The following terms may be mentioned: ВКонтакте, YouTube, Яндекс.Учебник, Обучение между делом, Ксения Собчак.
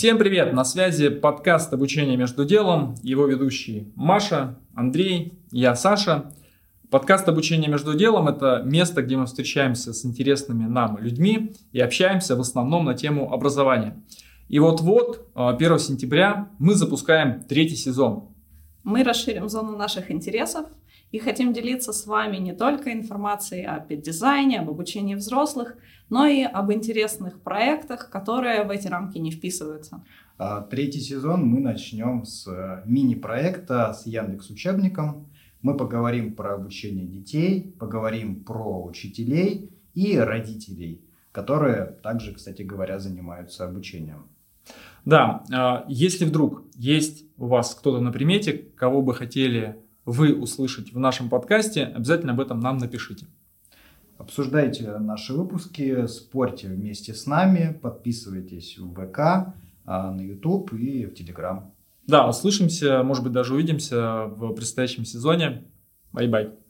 Всем привет! На связи подкаст «Обучение между делом», его ведущие Маша, Андрей, я Саша. Подкаст «Обучение между делом» — это место, где мы встречаемся с интересными нам людьми и общаемся в основном на тему образования. И вот-вот, 1 сентября, мы запускаем 3-й сезон. Мы расширим зону наших интересов и хотим делиться с вами не только информацией о педдизайне, об обучении взрослых, но и об интересных проектах, которые в эти рамки не вписываются. 3-й сезон мы начнем с мини-проекта с Яндекс.Учебником. Мы поговорим про обучение детей, поговорим про учителей и родителей, которые также, кстати говоря, занимаются обучением. Да, если вдруг есть у вас кто-то на примете, кого бы хотели вы услышать в нашем подкасте, обязательно об этом нам напишите. Обсуждайте наши выпуски, спорьте вместе с нами, подписывайтесь в ВК, на YouTube и в Telegram. Да, услышимся, может быть, даже увидимся в предстоящем сезоне. Бай-бай.